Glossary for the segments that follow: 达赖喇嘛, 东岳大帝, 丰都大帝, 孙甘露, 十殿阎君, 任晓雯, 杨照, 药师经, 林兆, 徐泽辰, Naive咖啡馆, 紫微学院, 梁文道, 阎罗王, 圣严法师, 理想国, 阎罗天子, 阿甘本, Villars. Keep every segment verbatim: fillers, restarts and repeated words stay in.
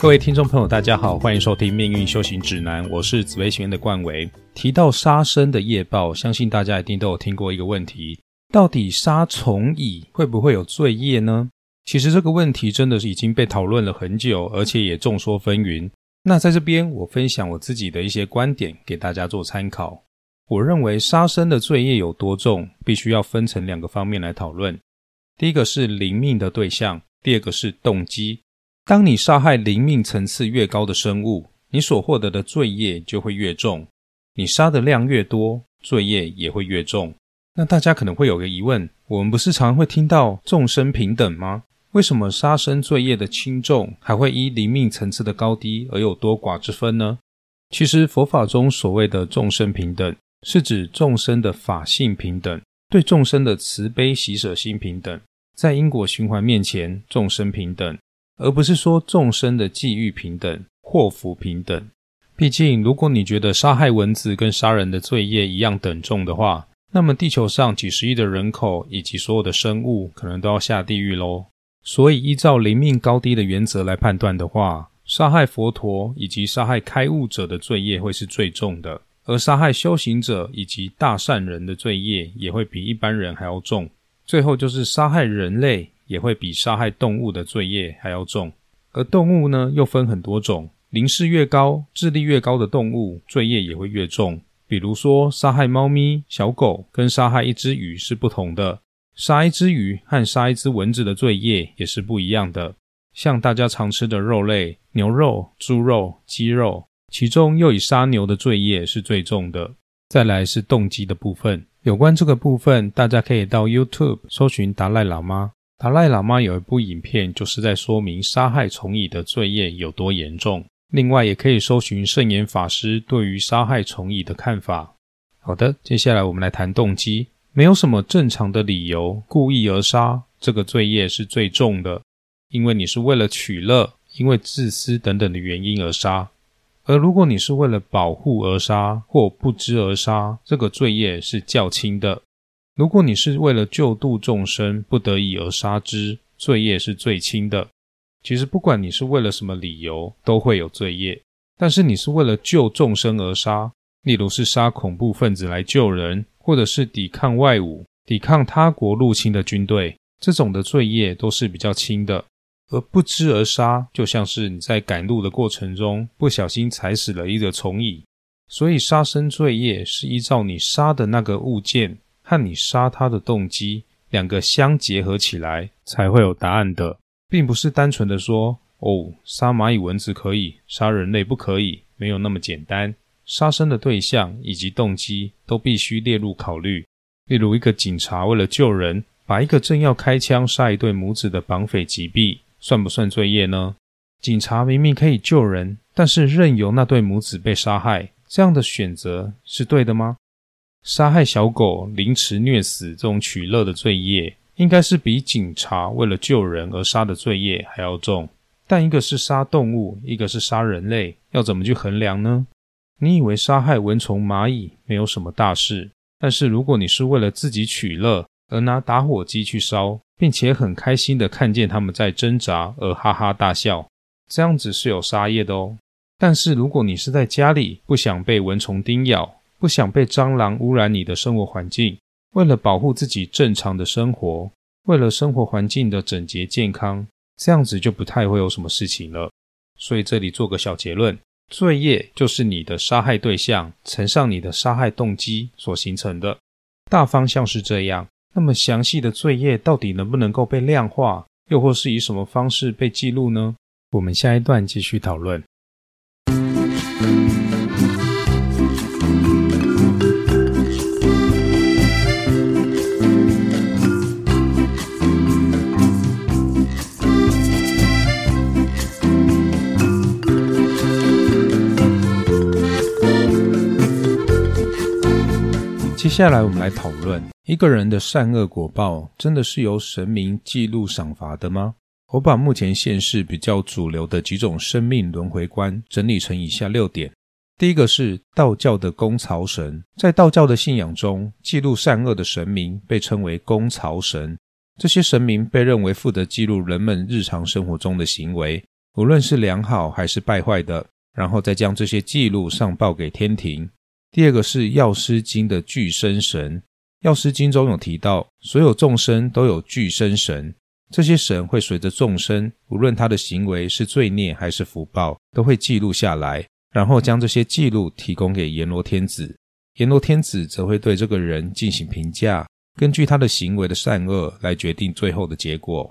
各位听众朋友大家好，欢迎收听命运修行指南，我是紫微学院的冠维。提到杀生的业报，相信大家一定都有听过一个问题，到底杀虫蚁会不会有罪业呢？其实这个问题真的是已经被讨论了很久，而且也众说纷纭。那在这边我分享我自己的一些观点给大家做参考。我认为杀生的罪业有多重，必须要分成两个方面来讨论。第一个是灵命的对象，第二个是动机。当你杀害灵命层次越高的生物，你所获得的罪业就会越重，你杀的量越多，罪业也会越重。那大家可能会有个疑问，我们不是常会听到众生平等吗？为什么杀生罪业的轻重还会依灵命层次的高低而有多寡之分呢？其实佛法中所谓的众生平等，是指众生的法性平等，对众生的慈悲喜舍心平等，在因果循环面前众生平等，而不是说众生的际遇平等、祸福平等。毕竟如果你觉得杀害蚊子跟杀人的罪业一样等重的话，那么地球上几十亿的人口以及所有的生物可能都要下地狱咯。所以依照灵命高低的原则来判断的话，杀害佛陀以及杀害开悟者的罪业会是最重的，而杀害修行者以及大善人的罪业也会比一般人还要重。最后就是杀害人类也会比杀害动物的罪业还要重。而动物呢，又分很多种，灵视越高、智力越高的动物，罪业也会越重。比如说杀害猫咪、小狗跟杀害一只鱼是不同的，杀一只鱼和杀一只蚊子的罪业也是不一样的。像大家常吃的肉类，牛肉、猪肉、鸡肉，其中又以杀牛的罪业是最重的。再来是动机的部分，有关这个部分，大家可以到 YouTube 搜寻达赖喇嘛，达赖喇嘛有一部影片就是在说明杀害虫蚁的罪业有多严重。另外也可以搜寻圣严法师对于杀害虫蚁的看法。好的，接下来我们来谈动机。没有什么正常的理由故意而杀，这个罪业是最重的，因为你是为了取乐，因为自私等等的原因而杀。而如果你是为了保护而杀或不知而杀，这个罪业是较轻的。如果你是为了救度众生不得已而杀之，罪业是最轻的。其实不管你是为了什么理由都会有罪业，但是你是为了救众生而杀，例如是杀恐怖分子来救人，或者是抵抗外侮、抵抗他国入侵的军队，这种的罪业都是比较轻的。而不知而杀，就像是你在赶路的过程中不小心踩死了一个虫蚁。所以杀生罪业是依照你杀的那个物件和你杀它的动机，两个相结合起来才会有答案的，并不是单纯的说哦，杀蚂蚁蚊子可以，杀人类不可以，没有那么简单。杀生的对象以及动机都必须列入考虑。例如一个警察为了救人，把一个正要开枪杀一对母子的绑匪击毙，算不算罪业呢？警察明明可以救人，但是任由那对母子被杀害，这样的选择是对的吗？杀害小狗、凌迟虐死这种取乐的罪业，应该是比警察为了救人而杀的罪业还要重。但一个是杀动物，一个是杀人类，要怎么去衡量呢？你以为杀害蚊虫、蚂蚁没有什么大事，但是如果你是为了自己取乐，而拿打火机去烧，并且很开心的看见他们在挣扎而哈哈大笑，这样子是有杀业的哦。但是如果你是在家里，不想被蚊虫叮咬，不想被蟑螂污染你的生活环境，为了保护自己正常的生活，为了生活环境的整洁健康，这样子就不太会有什么事情了。所以这里做个小结论，罪业就是你的杀害对象乘上你的杀害动机所形成的，大方向是这样。那么详细的罪业到底能不能够被量化，又或是以什么方式被记录呢？我们下一段继续讨论。接下来我们来讨论，一个人的善恶果报真的是由神明记录赏罚的吗？我把目前现世比较主流的几种生命轮回观整理成以下六点。第一个是道教的公曹神，在道教的信仰中，记录善恶的神明被称为公曹神，这些神明被认为负责记录人们日常生活中的行为，无论是良好还是败坏的，然后再将这些记录上报给天庭。第二个是药师经的具生神，药师经中有提到所有众生都有具生神，这些神会随着众生无论他的行为是罪孽还是福报都会记录下来，然后将这些记录提供给阎罗天子，阎罗天子则会对这个人进行评价，根据他的行为的善恶来决定最后的结果。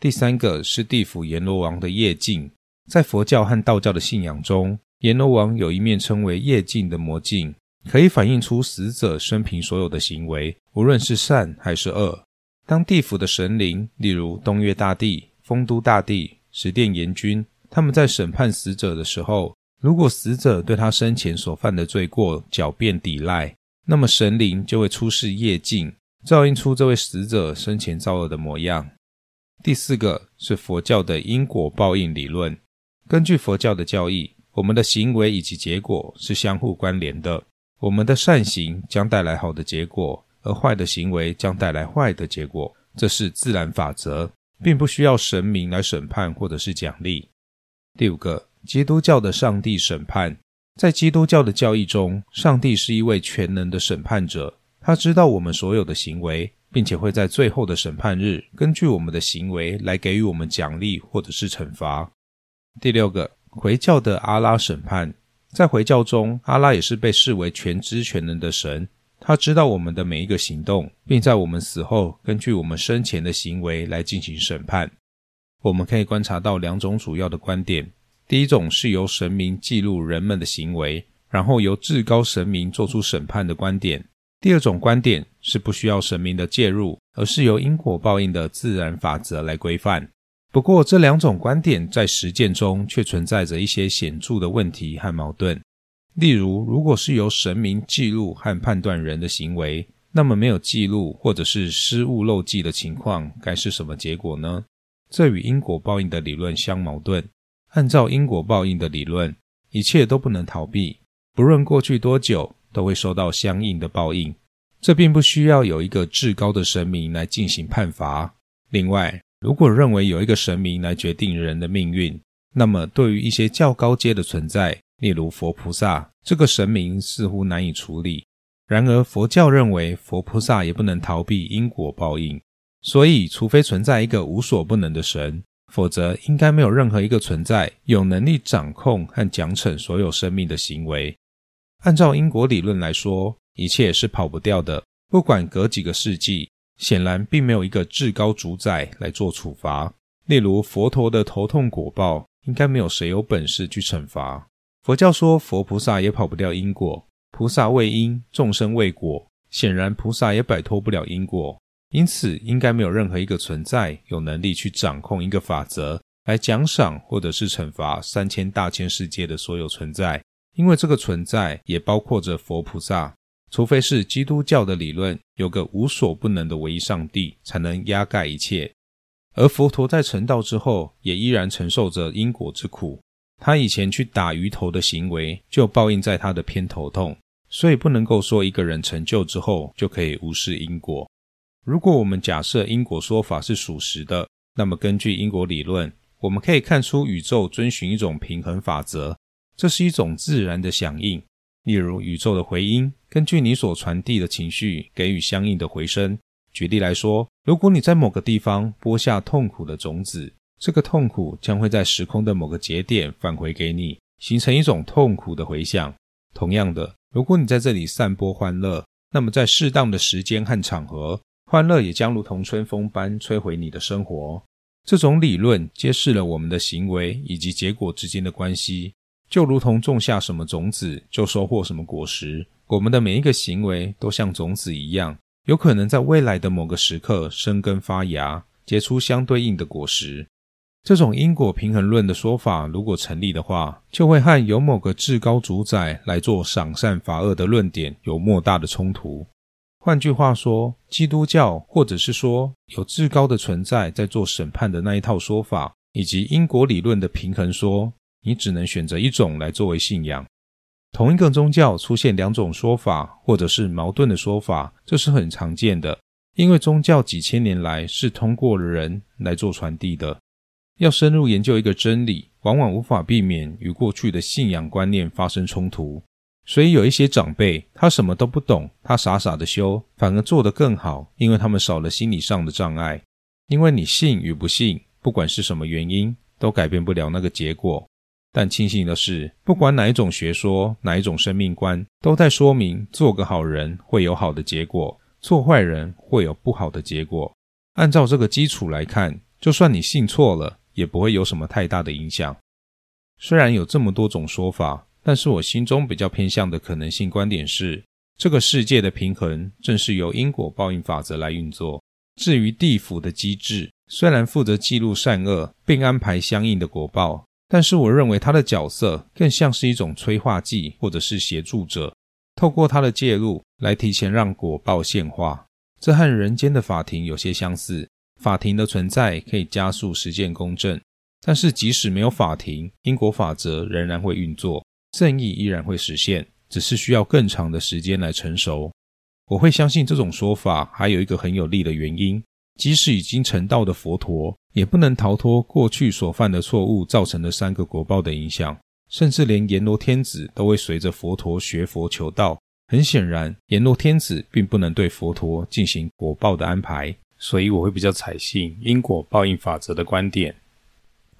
第三个是地府阎罗王的业镜，在佛教和道教的信仰中，阎罗王有一面称为业镜的魔镜，可以反映出死者生平所有的行为，无论是善还是恶。当地府的神灵，例如东岳大帝、丰都大帝、十殿阎君，他们在审判死者的时候，如果死者对他生前所犯的罪过狡辩抵赖，那么神灵就会出示业镜，照映出这位死者生前造恶的模样。第四个是佛教的因果报应理论，根据佛教的教义，我们的行为以及结果是相互关联的，我们的善行将带来好的结果，而坏的行为将带来坏的结果，这是自然法则，并不需要神明来审判或者是奖励。第五个，基督教的上帝审判，在基督教的教义中，上帝是一位全能的审判者，他知道我们所有的行为，并且会在最后的审判日根据我们的行为来给予我们奖励或者是惩罚。第六个，回教的阿拉审判，在回教中，阿拉也是被视为全知全能的神，他知道我们的每一个行动，并在我们死后根据我们生前的行为来进行审判。我们可以观察到两种主要的观点，第一种是由神明记录人们的行为，然后由至高神明做出审判的观点。第二种观点是不需要神明的介入，而是由因果报应的自然法则来规范。不过这两种观点在实践中却存在着一些显著的问题和矛盾。例如，如果是由神明记录和判断人的行为，那么没有记录或者是失误漏记的情况该是什么结果呢？这与因果报应的理论相矛盾。按照因果报应的理论，一切都不能逃避，不论过去多久都会受到相应的报应，这并不需要有一个至高的神明来进行判罚。另外，如果认为有一个神明来决定人的命运，那么对于一些较高阶的存在，例如佛菩萨，这个神明似乎难以处理。然而佛教认为佛菩萨也不能逃避因果报应，所以除非存在一个无所不能的神，否则应该没有任何一个存在有能力掌控和奖惩所有生命的行为。按照因果理论来说，一切是跑不掉的，不管隔几个世纪，显然并没有一个至高主宰来做处罚。例如佛陀的头痛果报，应该没有谁有本事去惩罚。佛教说佛菩萨也跑不掉因果，菩萨为因，众生为果，显然菩萨也摆脱不了因果，因此应该没有任何一个存在有能力去掌控一个法则来奖赏或者是惩罚三千大千世界的所有存在，因为这个存在也包括着佛菩萨。除非是基督教的理论，有个无所不能的唯一上帝才能压盖一切。而佛陀在成道之后也依然承受着因果之苦，他以前去打鱼头的行为就报应在他的偏头痛，所以不能够说一个人成就之后就可以无视因果。如果我们假设因果说法是属实的，那么根据因果理论，我们可以看出宇宙遵循一种平衡法则，这是一种自然的响应。例如宇宙的回音，根据你所传递的情绪给予相应的回声。举例来说，如果你在某个地方播下痛苦的种子，这个痛苦将会在时空的某个节点返回给你，形成一种痛苦的回响。同样的，如果你在这里散播欢乐，那么在适当的时间和场合，欢乐也将如同春风般吹回你的生活。这种理论揭示了我们的行为以及结果之间的关系，就如同种下什么种子就收获什么果实，我们的每一个行为都像种子一样，有可能在未来的某个时刻生根发芽，结出相对应的果实。这种因果平衡论的说法如果成立的话，就会和有某个至高主宰来做赏善罚恶的论点有莫大的冲突。换句话说，基督教或者是说有至高的存在在做审判的那一套说法，以及因果理论的平衡说，你只能选择一种来作为信仰。同一个宗教出现两种说法或者是矛盾的说法，这是很常见的，因为宗教几千年来是通过人来做传递的。要深入研究一个真理，往往无法避免与过去的信仰观念发生冲突。所以有一些长辈，他什么都不懂，他傻傻的修，反而做得更好，因为他们少了心理上的障碍。因为你信与不信，不管是什么原因，都改变不了那个结果。但庆幸的是，不管哪一种学说，哪一种生命观，都在说明做个好人会有好的结果，做坏人会有不好的结果。按照这个基础来看，就算你信错了，也不会有什么太大的影响。虽然有这么多种说法，但是我心中比较偏向的可能性观点是，这个世界的平衡正是由因果报应法则来运作。至于地府的机制，虽然负责记录善恶，并安排相应的果报，但是我认为他的角色更像是一种催化剂或者是协助者，透过他的介入来提前让果报现化。这和人间的法庭有些相似，法庭的存在可以加速实践公正，但是即使没有法庭，因果法则仍然会运作，正义依然会实现，只是需要更长的时间来成熟。我会相信这种说法还有一个很有力的原因，即使已经成道的佛陀，也不能逃脱过去所犯的错误造成的三个果报的影响，甚至连阎罗天子都会随着佛陀学佛求道。很显然，阎罗天子并不能对佛陀进行果报的安排，所以我会比较采信因果报应法则的观点。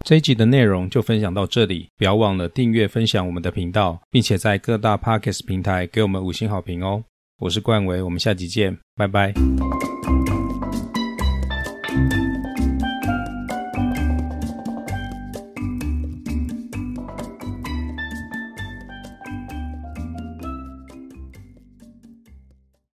这一集的内容就分享到这里，不要忘了订阅分享我们的频道，并且在各大 Podcast 平台给我们五星好评哦。我是冠维，我们下集见，拜拜。